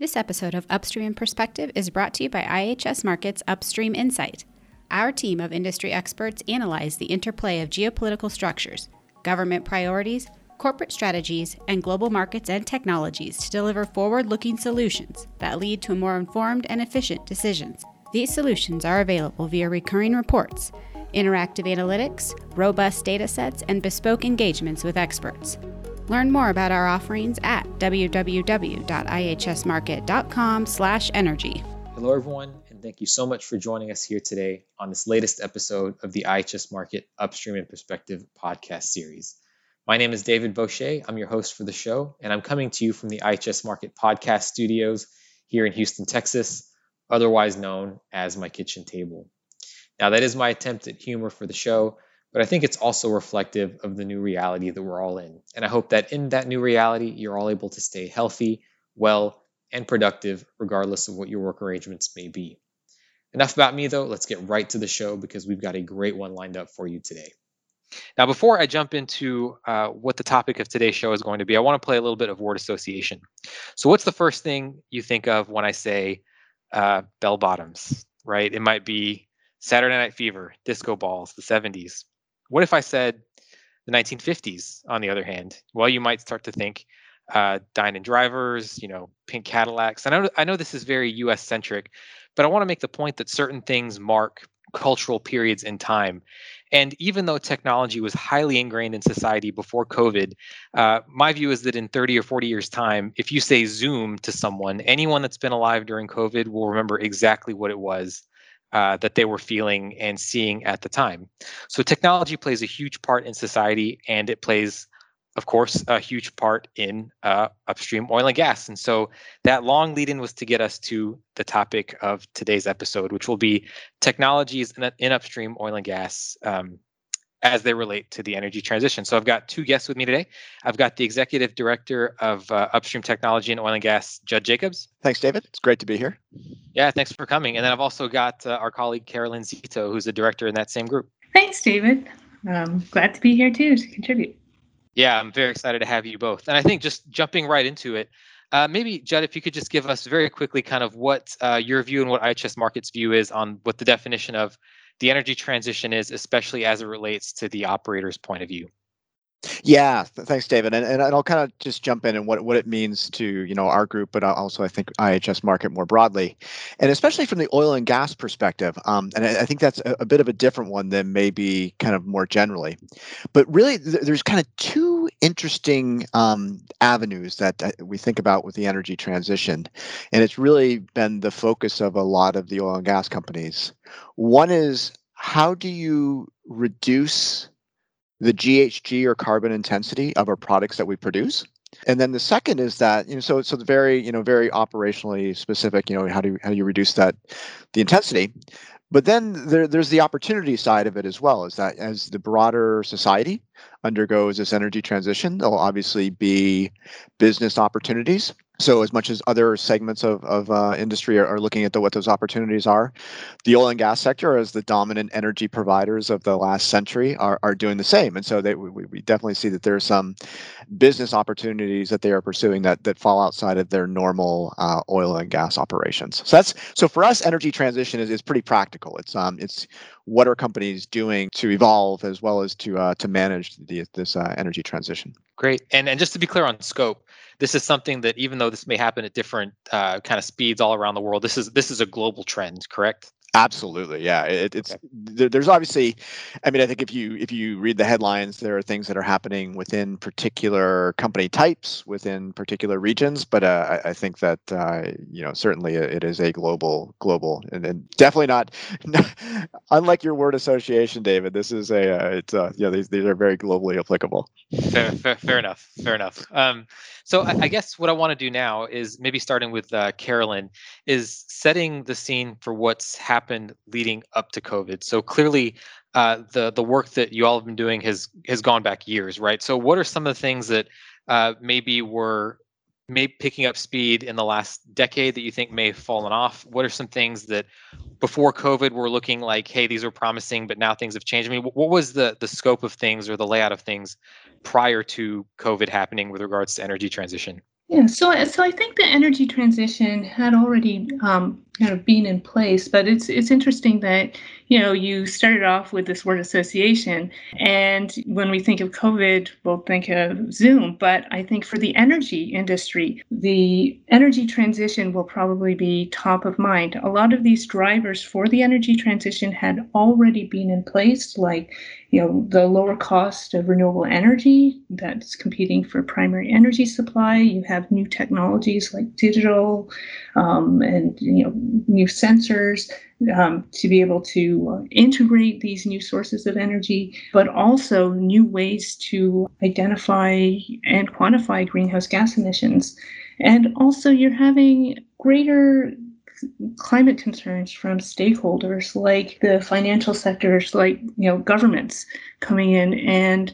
This episode of Upstream Perspective is brought to you by IHS Markit's Upstream Insight. Our team of industry experts analyze the interplay of geopolitical structures, government priorities, corporate strategies, and global markets and technologies to deliver forward-looking solutions that lead to more informed and efficient decisions. These solutions are available via recurring reports, interactive analytics, robust datasets, and bespoke engagements with experts. Learn more about our offerings at www.ihsmarkit.com/energy. Hello, everyone, and thank you so much for joining us here today on this latest episode of the IHS Markit Upstream and Perspective podcast series. My name is David Boucher. I'm your host for the show, and I'm coming to you from the IHS Markit podcast studios here in Houston, Texas, otherwise known as my kitchen table. Now, that is my attempt at humor for the show, but I think it's also reflective of the new reality that we're all in. And I hope that in that new reality, you're all able to stay healthy, well, and productive, regardless of what your work arrangements may be. Enough about me, though. Let's get right to the show because we've got a great one lined up for you today. Now, before I jump into what the topic of today's show is going to be, I want to play a little bit of word association. So what's the first thing you think of when I say bell-bottoms, right? It might be Saturday Night Fever, disco balls, the 70s. What if I said the 1950s, on the other hand? Well, you might start to think dine-in drivers, pink Cadillacs. And I know this is very U.S.-centric, but I want to make the point that certain things mark cultural periods in time. And even though technology was highly ingrained in society before COVID, my view is that in 30 or 40 years' time, if you say Zoom to someone, anyone that's been alive during COVID will remember exactly what it was that they were feeling and seeing at the time. So technology plays a huge part in society, and it plays, of course, a huge part in upstream oil and gas. And so that long lead-in was to get us to the topic of today's episode, which will be technologies in upstream oil and gas as they relate to the energy transition. So I've got two guests with me today. I've got the Executive Director of Upstream Technology and Oil and Gas, Judd Jacobs. Thanks, David. It's great to be here. Yeah, thanks for coming. And then I've also got our colleague, Carolyn Zito, who's a director in that same group. Thanks, David. I'm glad to be here, too, to contribute. Yeah, I'm very excited to have you both. And I think just jumping right into it, maybe, Judd, if you could just give us very quickly kind of what your view and what IHS Markit's view is on what the definition of the energy transition is, especially as it relates to the operator's point of view. Yeah, thanks, David. And I'll kind of just jump in and what it means to, our group, but also I think IHS Markit more broadly, and especially from the oil and gas perspective. And I think that's a bit of a different one than maybe kind of more generally. But really, there's kind of two interesting avenues that we think about with the energy transition. And it's really been the focus of a lot of the oil and gas companies. One is, how do you reduce the GHG or carbon intensity of our products that we produce? And then the second is that, so it's very, very operationally specific, how do you reduce that, the intensity? But then there's the opportunity side of it as well, is that as the broader society undergoes this energy transition, there'll obviously be business opportunities. So as much as other segments of industry are looking at what those opportunities are, the oil and gas sector, as the dominant energy providers of the last century, are doing the same. And so we definitely see that there are some business opportunities that they are pursuing that fall outside of their normal oil and gas operations. So for us, energy transition is pretty practical. It's what are companies doing to evolve as well as to manage this energy transition. Great. And just to be clear on scope, this is something that, even though this may happen at different kind of speeds all around the world, this is a global trend, correct? Absolutely, yeah. It's okay. There's obviously, I think if you read the headlines, there are things that are happening within particular company types, within particular regions. But I think that certainly it is a global, and definitely not unlike your word association, David. This is these are very globally applicable. Fair enough. So I guess what I want to do now is maybe starting with Carolyn, is setting the scene for what's happened leading up to COVID. So clearly, the work that you all have been doing has gone back years, right? So what are some of the things that maybe were picking up speed in the last decade that you think may have fallen off? What are some things that before COVID were looking like, hey, these were promising, but now things have changed? I mean, what was the scope of things or the layout of things prior to COVID happening with regards to energy transition? Yeah, so I think the energy transition had already kind of been in place, but it's interesting that, you know, you started off with this word association, and when we think of COVID, we'll think of Zoom, but I think for the energy industry, the energy transition will probably be top of mind. A lot of these drivers for the energy transition had already been in place, like, you know, the lower cost of renewable energy that's competing for primary energy supply. You have new technologies like digital and, you know, new sensors to be able to integrate these new sources of energy, but also new ways to identify and quantify greenhouse gas emissions. And also you're having greater climate concerns from stakeholders like the financial sectors, like, you know, governments coming in and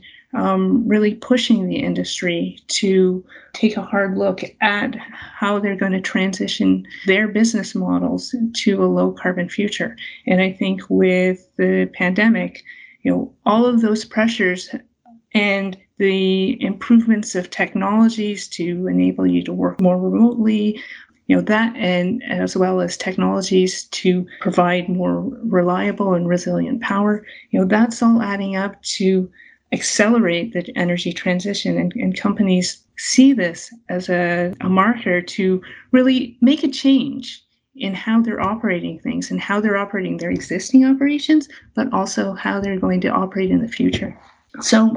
really pushing the industry to take a hard look at how they're going to transition their business models to a low carbon future. And I think with the pandemic, you know, all of those pressures and the improvements of technologies to enable you to work more remotely, you know, that, and as well as technologies to provide more reliable and resilient power, you know, that's all adding up to accelerate the energy transition, and companies see this as a marker to really make a change in how they're operating things and how they're operating their existing operations, but also how they're going to operate in the future. So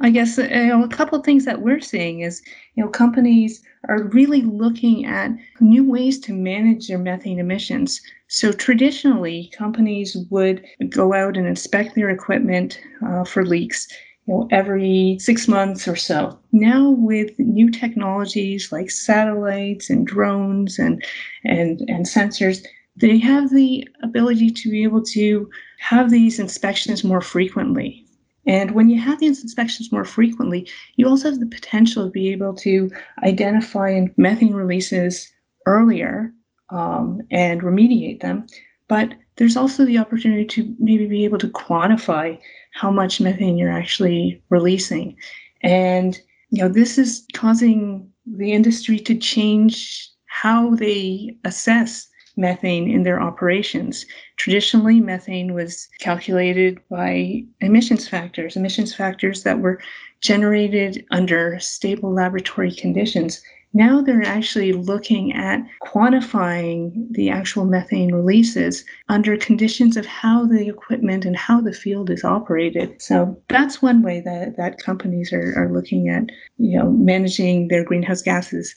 I guess, you know, a couple of things that we're seeing is, you know, companies are really looking at new ways to manage their methane emissions. So traditionally, companies would go out and inspect their equipment for leaks, you know, every 6 months or so. Now with new technologies like satellites and drones and sensors, they have the ability to be able to have these inspections more frequently. And when you have these inspections more frequently, you also have the potential to be able to identify methane releases earlier and remediate them. But there's also the opportunity to maybe be able to quantify how much methane you're actually releasing. And, you know, this is causing the industry to change how they assess methane in their operations. Traditionally, methane was calculated by emissions factors that were generated under stable laboratory conditions. Now they're actually looking at quantifying the actual methane releases under conditions of how the equipment and how the field is operated. So that's one way that companies are looking at, you know, managing their greenhouse gases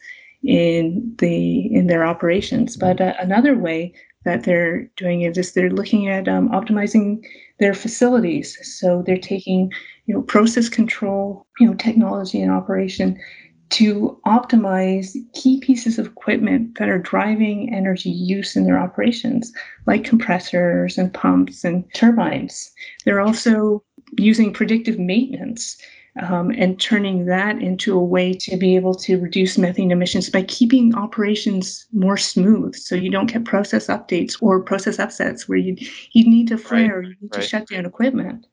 in their operations. But another way that they're doing it is they're looking at optimizing their facilities. So they're taking, you know, process control, you know, technology and operation to optimize key pieces of equipment that are driving energy use in their operations, like compressors and pumps and turbines. They're also using predictive maintenance and turning that into a way to be able to reduce methane emissions by keeping operations more smooth. So you don't get process updates or process upsets where you need to flare, right, or you need to shut down equipment.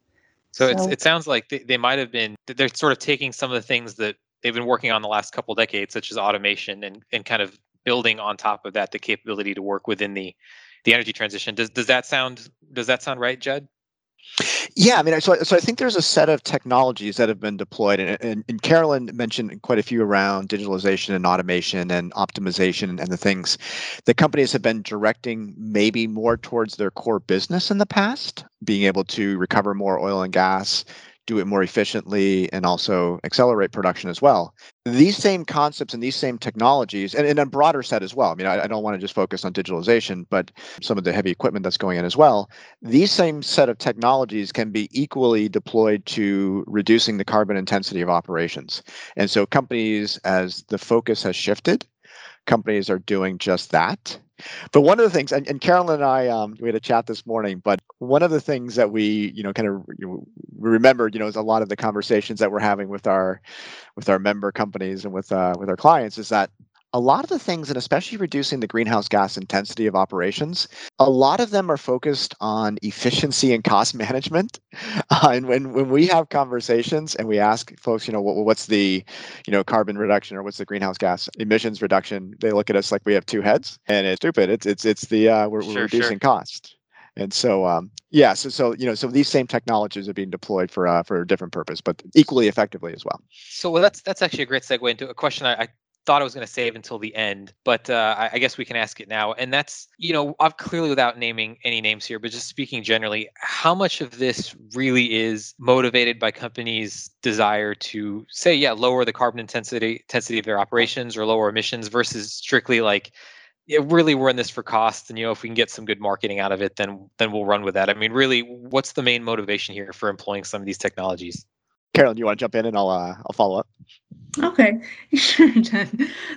So it sounds like they might have been, they're sort of taking some of the things that they've been working on the last couple of decades, such as automation, and kind of building on top of that the capability to work within the energy transition. Does that sound right, Judd? Yeah, I mean, so I think there's a set of technologies that have been deployed, and Carolyn mentioned quite a few around digitalization and automation and optimization and the things that companies have been directing maybe more towards their core business in the past, being able to recover more oil and gas, do it more efficiently, and also accelerate production as well. These same concepts and these same technologies, and in a broader set as well, I mean, I don't want to just focus on digitalization, but some of the heavy equipment that's going in as well, these same set of technologies can be equally deployed to reducing the carbon intensity of operations. And so companies, as the focus has shifted, companies are doing just that. But one of the things, and Carolyn and I, we had a chat this morning, but one of the things that we, you know, kind of remembered, you know, is a lot of the conversations that we're having with our member companies and with our clients is that a lot of the things, and especially reducing the greenhouse gas intensity of operations, a lot of them are focused on efficiency and cost management. And when we have conversations and we ask folks, what's the, carbon reduction or what's the greenhouse gas emissions reduction, they look at us like we have two heads, and it's stupid. It's the we're reducing cost. And so, so these same technologies are being deployed for a different purpose, but equally effectively as well. So, well, that's actually a great segue into a question I thought I was going to save until the end, but I guess we can ask it now. And that's, I've clearly, without naming any names here, but just speaking generally, how much of this really is motivated by companies' desire to say, lower the carbon intensity of their operations or lower emissions versus strictly like, really, we're in this for cost, and if we can get some good marketing out of it, then we'll run with that. I mean, really, what's the main motivation here for employing some of these technologies? Carolyn, you want to jump in, and I'll follow up. Okay, sure, John.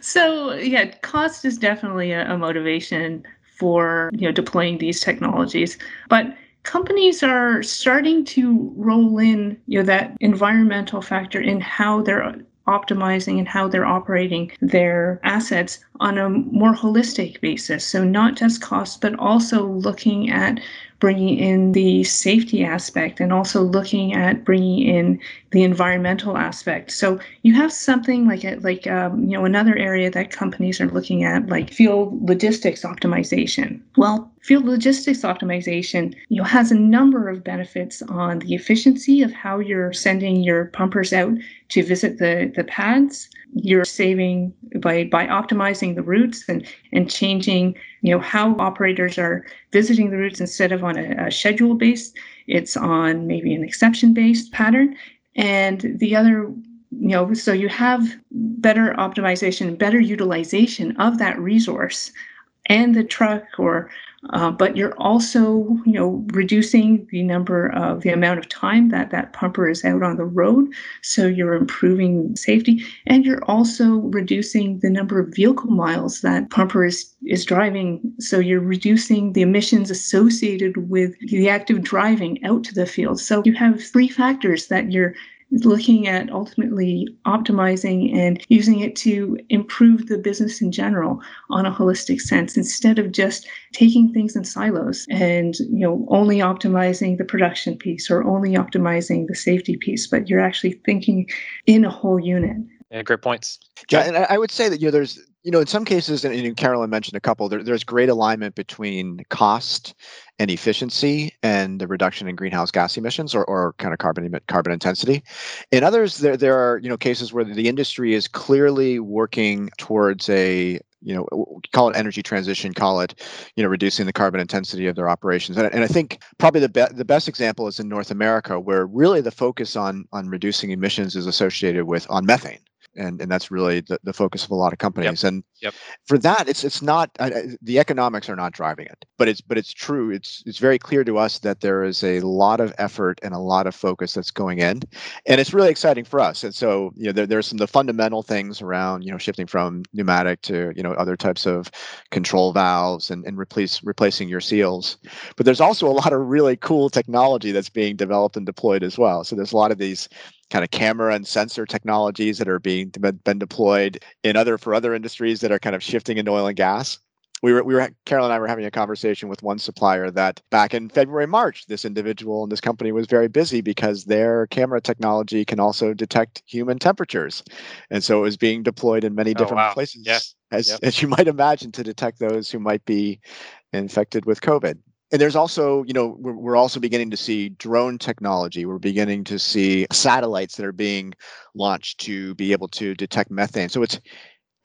So cost is definitely a motivation for deploying these technologies, but companies are starting to roll in that environmental factor in how they're optimizing and how they're operating their assets on a more holistic basis. So not just cost, but also looking at bringing in the safety aspect and also looking at bringing in the environmental aspect. So you have something like another area that companies are looking at, like field logistics optimization. Well, field logistics optimization, has a number of benefits on the efficiency of how you're sending your pumpers out to visit the pads. You're saving by optimizing the routes and changing, how operators are visiting the routes. Instead of on a schedule based, it's on maybe an exception based pattern. And the other, so you have better optimization, better utilization of that resource and the truck but you're also, reducing the amount of time that pumper is out on the road. So you're improving safety, and you're also reducing the number of vehicle miles that pumper is driving. So you're reducing the emissions associated with the active driving out to the field. So you have three factors that you're looking at ultimately optimizing and using it to improve the business in general on a holistic sense, instead of just taking things in silos and only optimizing the production piece or only optimizing the safety piece, but you're actually thinking in a whole unit. Yeah, great points. Yeah, and I would say that there's in some cases, and Carolyn mentioned a couple, there's great alignment between cost and efficiency and the reduction in greenhouse gas emissions or kind of carbon intensity. In others, there are cases where the industry is clearly working towards a call it energy transition, call it, reducing the carbon intensity of their operations. And I think probably the best example is in North America, where really the focus on reducing emissions is associated with on methane. And that's really the focus of a lot of companies. Yep. And for that, it's not the economics are not driving it, but it's true. It's very clear to us that there is a lot of effort and a lot of focus that's going in, and it's really exciting for us. And so there's some of the fundamental things around shifting from pneumatic to other types of control valves and replacing your seals. But there's also a lot of really cool technology that's being developed and deployed as well. So there's a lot of these kind of camera and sensor technologies that are being been deployed in other industries that are kind of shifting into oil and gas. Carolyn and I were having a conversation with one supplier that back in February, March, this individual and this company was very busy because their camera technology can also detect human temperatures. And so it was being deployed in many different places, as you might imagine, to detect those who might be infected with COVID. And there's also, we're also beginning to see drone technology. We're beginning to see satellites that are being launched to be able to detect methane. So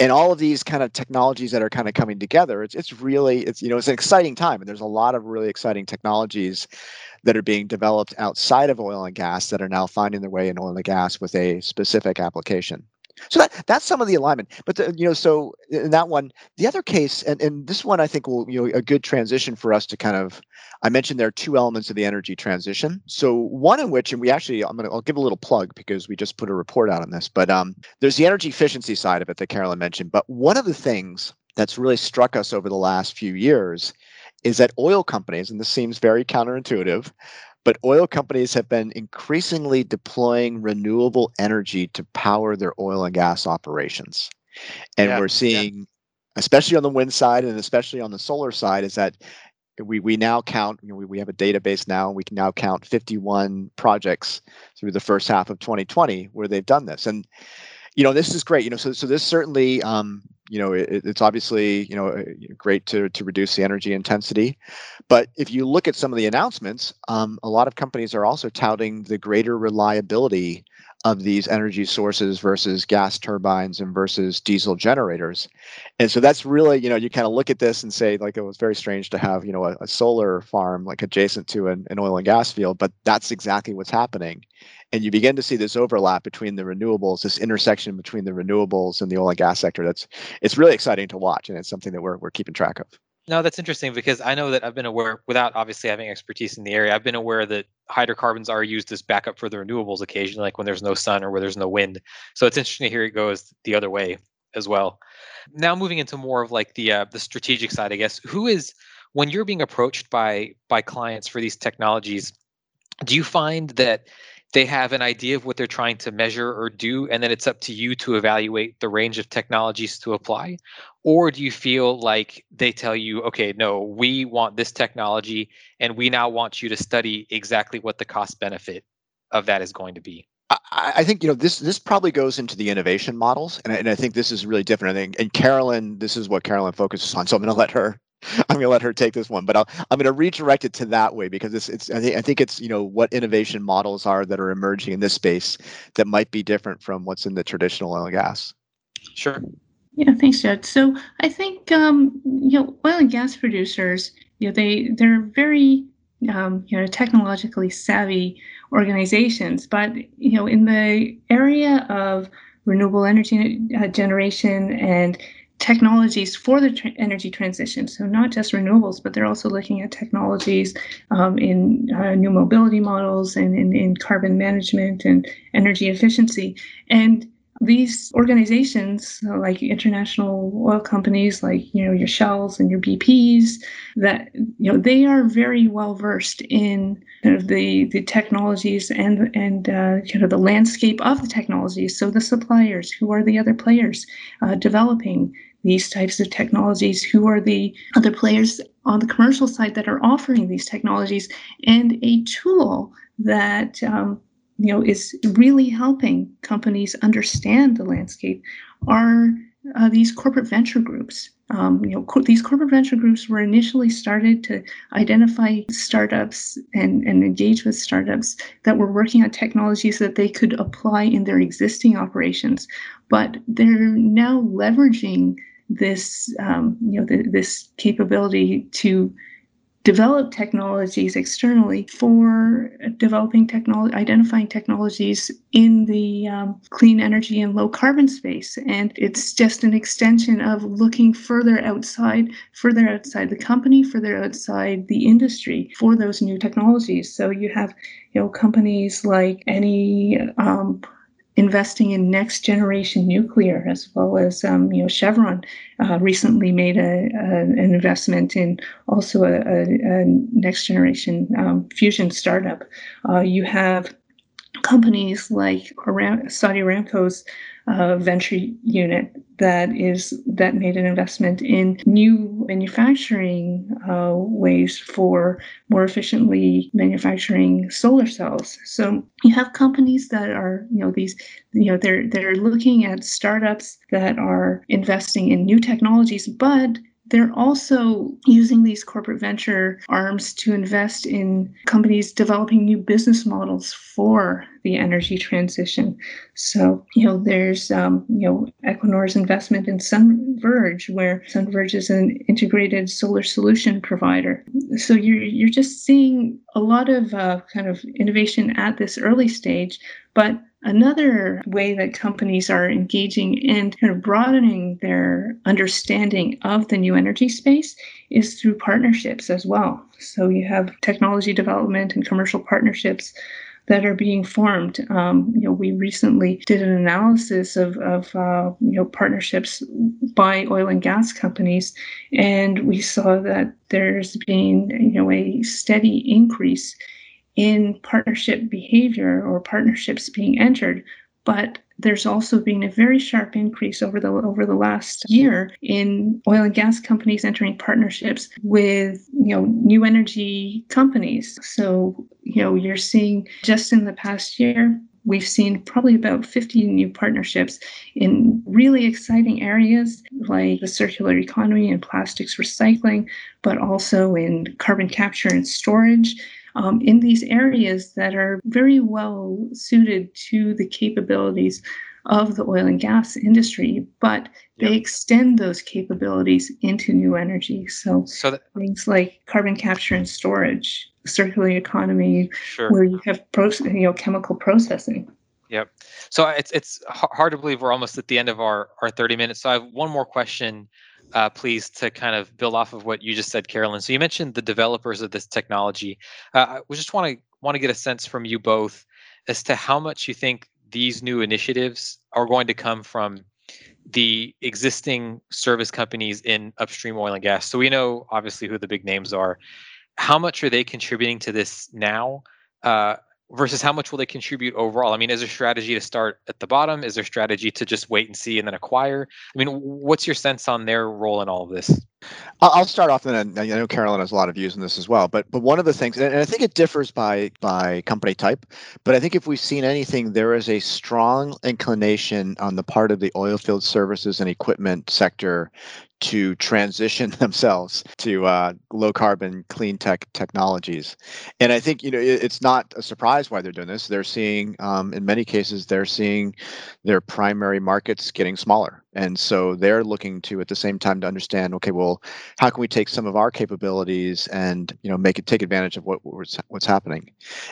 and all of these kind of technologies that are kind of coming together, it's an exciting time. And there's a lot of really exciting technologies that are being developed outside of oil and gas that are now finding their way in oil and gas with a specific application. So that's some of the alignment, but so in that one, the other case, and this one I think will a good transition for us to kind of. I mentioned there are two elements of the energy transition. So one in which, and we actually, I'll give a little plug because we just put a report out on this, but there's the energy efficiency side of it that Carolyn mentioned. But one of the things that's really struck us over the last few years is that oil companies, and this seems very counterintuitive, but oil companies have been increasingly deploying renewable energy to power their oil and gas operations. And we're seeing, especially on the wind side and especially on the solar side, is that we now count, we have a database now, and we can now count 51 projects through the first half of 2020 where they've done this. And, this is great. So this certainly, it's obviously, great to reduce the energy intensity. But if you look at some of the announcements, a lot of companies are also touting the greater reliability of these energy sources versus gas turbines and versus diesel generators. And so that's really, you kind of look at this and say, like, it was very strange to have, a solar farm like adjacent to an oil and gas field, but that's exactly what's happening. And you begin to see this overlap between the renewables, this intersection between the renewables and the oil and gas sector. It's really exciting to watch, and it's something that we're keeping track of. No, that's interesting, because I know that I've been aware, without obviously having expertise in the area, I've been aware that hydrocarbons are used as backup for the renewables occasionally, like when there's no sun or where there's no wind. So it's interesting to hear it goes the other way as well. Now moving into more of like the strategic side, I guess. Who is, when you're being approached by clients for these technologies, do you find that they have an idea of what they're trying to measure or do, and then it's up to you to evaluate the range of technologies to apply? Or do you feel like they tell you, okay, no, we want this technology, and we now want you to study exactly what the cost benefit of that is going to be? I think, this probably goes into the innovation models, and I think this is really different. I think, and Carolyn, this is what Carolyn focuses on, so I'm going to let her take this one, but I'm going to redirect it to that way, because I think it's, what innovation models are that are emerging in this space that might be different from what's in the traditional oil and gas. Sure. Yeah, thanks, Judd. So I think, oil and gas producers, they're very, technologically savvy organizations, but, in the area of renewable energy generation and technologies for the energy transition. So not just renewables, but they're also looking at technologies in new mobility models and in carbon management and energy efficiency. And these organizations, like international oil companies, like, your Shells and your BPs, that, they are very well versed in kind of the technologies and kind of the landscape of the technologies. So the suppliers, who are the other players developing these types of technologies, who are the other players on the commercial side that are offering these technologies, and a tool that, is really helping companies understand the landscape are these corporate venture groups. These corporate venture groups were initially started to identify startups and engage with startups that were working on technologies that they could apply in their existing operations. But they're now leveraging this, this capability to develop technologies externally for identifying technologies in the clean energy and low carbon space. And it's just an extension of looking further outside the company, further outside the industry for those new technologies. So you have, companies like investing in next generation nuclear, as well as, Chevron recently made an investment in also a next generation fusion startup. You have companies like Saudi Aramco's venture unit that made an investment in new manufacturing ways for more efficiently manufacturing solar cells. So you have companies that are, they're looking at startups that are investing in new technologies, but they're also using these corporate venture arms to invest in companies developing new business models for the energy transition. So, there's, Equinor's investment in Sunverge, where Sunverge is an integrated solar solution provider. So you're just seeing a lot of kind of innovation at this early stage, but another way that companies are engaging and kind of broadening their understanding of the new energy space is through partnerships as well. So you have technology development and commercial partnerships that are being formed. We recently did an analysis of partnerships by oil and gas companies, and we saw that there's been, a steady increase in partnership behavior or partnerships being entered, but there's also been a very sharp increase over the last year in oil and gas companies entering partnerships with, new energy companies. So, you're seeing just in the past year, we've seen probably about 50 new partnerships in really exciting areas like the circular economy and plastics recycling, but also in carbon capture and storage. In these areas that are very well suited to the capabilities of the oil and gas industry, but they extend those capabilities into new energy. So things like carbon capture and storage, circular economy, where you have chemical processing. Yep. So it's hard to believe we're almost at the end of our 30 minutes. So I have one more question. Please, to kind of build off of what you just said, Carolyn. So you mentioned the developers of this technology. We just want to get a sense from you both as to how much you think these new initiatives are going to come from the existing service companies in upstream oil and gas. So we know obviously who the big names are. How much are they contributing to this now? Versus how much will they contribute overall? I mean, is there strategy to start at the bottom? Is there strategy to just wait and see and then acquire? I mean, what's your sense on their role in all of this? I'll start off, and I know Carolyn has a lot of views on this as well, but one of the things, and I think it differs by company type, but I think if we've seen anything, there is a strong inclination on the part of the oilfield services and equipment sector to transition themselves to low carbon, clean tech technologies. And I think, it's not a surprise why they're doing this. They're seeing, in many cases, they're seeing their primary markets getting smaller. And so they're looking to, at the same time, to understand, okay, well, how can we take some of our capabilities and, take advantage of what's happening?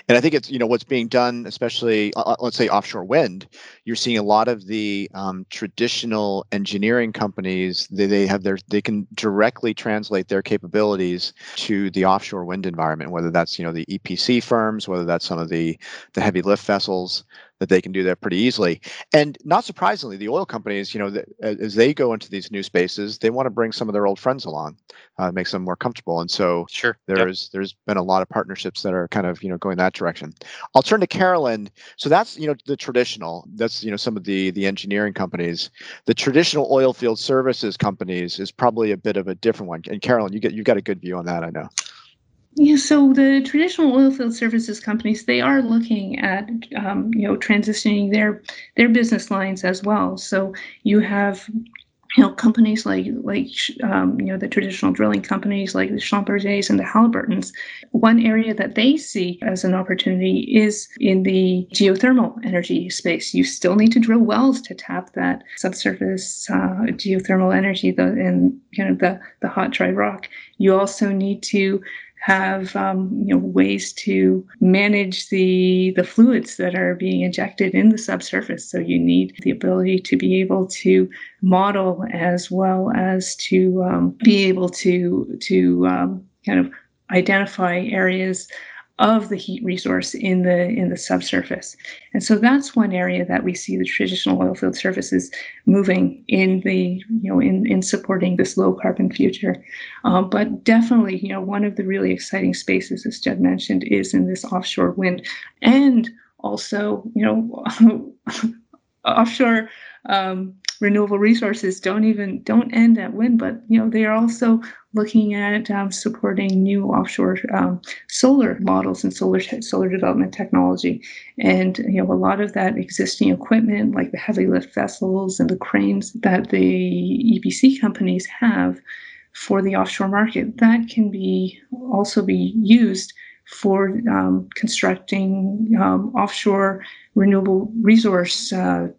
And I think it's, what's being done, especially, let's say offshore wind, you're seeing a lot of the traditional engineering companies, they can directly translate their capabilities to the offshore wind environment, whether that's, the EPC firms, whether that's some of the heavy lift vessels, that they can do that pretty easily. And not surprisingly, the oil companies, as they go into these new spaces, they want to bring some of their old friends along, makes them more comfortable. And so there's been a lot of partnerships that are kind of, going that direction. I'll turn to Carolyn. So that's, the traditional, that's, some of the engineering companies. The traditional oil field services companies is probably a bit of a different one. And Carolyn, you've got a good view on that, I know. Yeah, so the traditional oilfield services companies, they are looking at, transitioning their business lines as well. So you have, companies like the traditional drilling companies like the Schlumbergers and the Halliburtons. One area that they see as an opportunity is in the geothermal energy space. You still need to drill wells to tap that subsurface geothermal energy the hot, dry rock. You also need to have ways to manage the fluids that are being injected in the subsurface. So you need the ability to be able to model as well as to be able to kind of identify areas of the heat resource in the subsurface. And so that's one area that we see the traditional oilfield services moving in the, in supporting this low carbon future. But definitely, one of the really exciting spaces, as Judd mentioned, is in this offshore wind and also, offshore renewable resources don't end at wind, but they are also looking at supporting new offshore solar models and solar development technology. And a lot of that existing equipment, like the heavy lift vessels and the cranes that the EPC companies have for the offshore market, that can also be used for constructing offshore renewable resource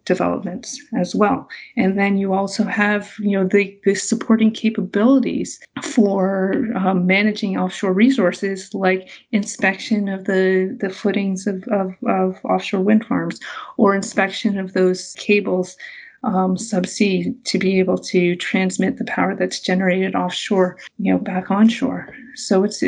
developments as well. And then you also have, the supporting capabilities for managing offshore resources, like inspection of the footings of offshore wind farms, or inspection of those cables subsea to be able to transmit the power that's generated offshore, back onshore. So it's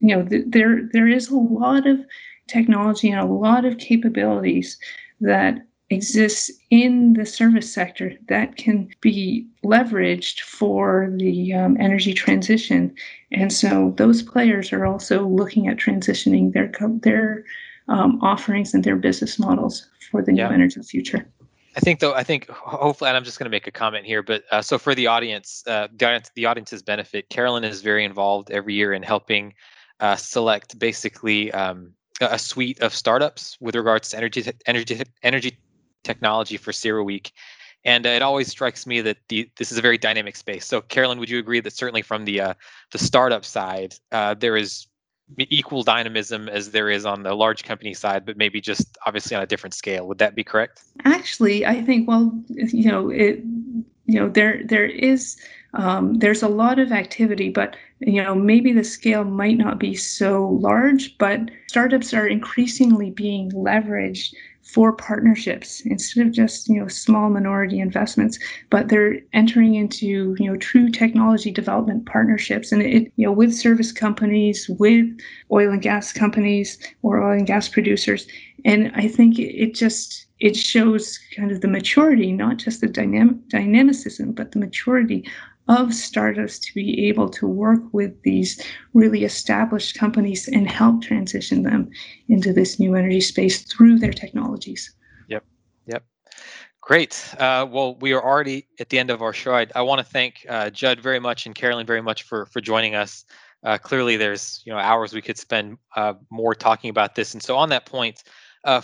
there is a lot of technology and a lot of capabilities that exists in the service sector that can be leveraged for the energy transition. And so those players are also looking at transitioning their offerings and their business models for the new energy future. I think hopefully, and I'm just going to make a comment here, but so for the audience's benefit, Carolyn is very involved every year in helping select basically a suite of startups with regards to energy technology for Sierra Week. And it always strikes me that this is a very dynamic space. So Carolyn, would you agree that certainly from the startup side, there is equal dynamism as there is on the large company side, but maybe just obviously on a different scale? Would that be correct? Actually, I think, there's a lot of activity, but, maybe the scale might not be so large, but startups are increasingly being leveraged for partnerships instead of just, small minority investments, but they're entering into, true technology development partnerships, and it, with service companies, with oil and gas companies or oil and gas producers. And I think it shows kind of the maturity, not just the dynamicism, but the maturity of startups to be able to work with these really established companies and help transition them into this new energy space through their technologies. Yep. Great. Well, we are already at the end of our show. I want to thank Judd very much and Carolyn very much for joining us. Clearly, there's hours we could spend more talking about this. And so on that point,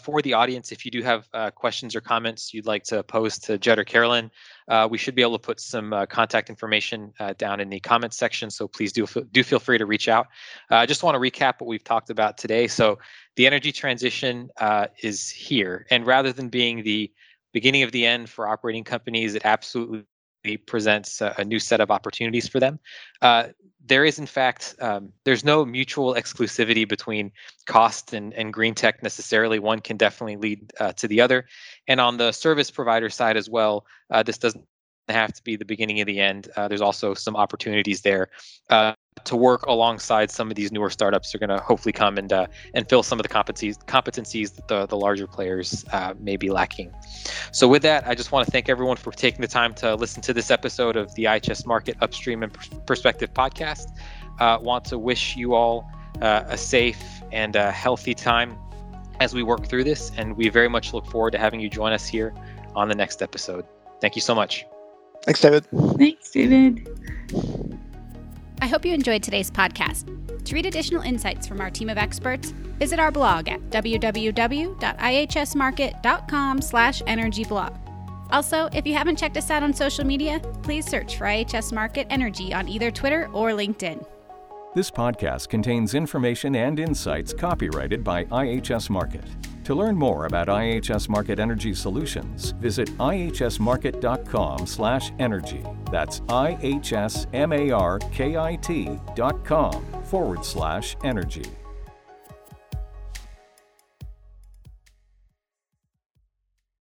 for the audience, if you do have questions or comments you'd like to pose to Judd or Carolyn, we should be able to put some contact information down in the comments section. So please do feel free to reach out. I just want to recap what we've talked about today. So the energy transition is here. And rather than being the beginning of the end for operating companies, it absolutely presents a new set of opportunities for them. There is, in fact, there's no mutual exclusivity between cost and green tech necessarily. One can definitely lead to the other. And on the service provider side as well, this doesn't have to be the beginning of the end. There's also some opportunities there to work alongside some of these newer startups are going to hopefully come and fill some of the competencies that the larger players may be lacking. So with that, I just want to thank everyone for taking the time to listen to this episode of the IHS Markit Upstream and Perspective podcast. Want to wish you all a safe and healthy time as we work through this, and we very much look forward to having you join us here on the next episode. Thank you so much. Thanks, David. Thanks, David. I hope you enjoyed today's podcast. To read additional insights from our team of experts, visit our blog at www.ihsmarkit.com/energyblog. Also, if you haven't checked us out on social media, please search for IHS Markit Energy on either Twitter or LinkedIn. This podcast contains information and insights copyrighted by IHS Markit. To learn more about IHS Markit Energy Solutions, visit ihsmarkit.com/energy. That's IHSMARKIT.com/energy.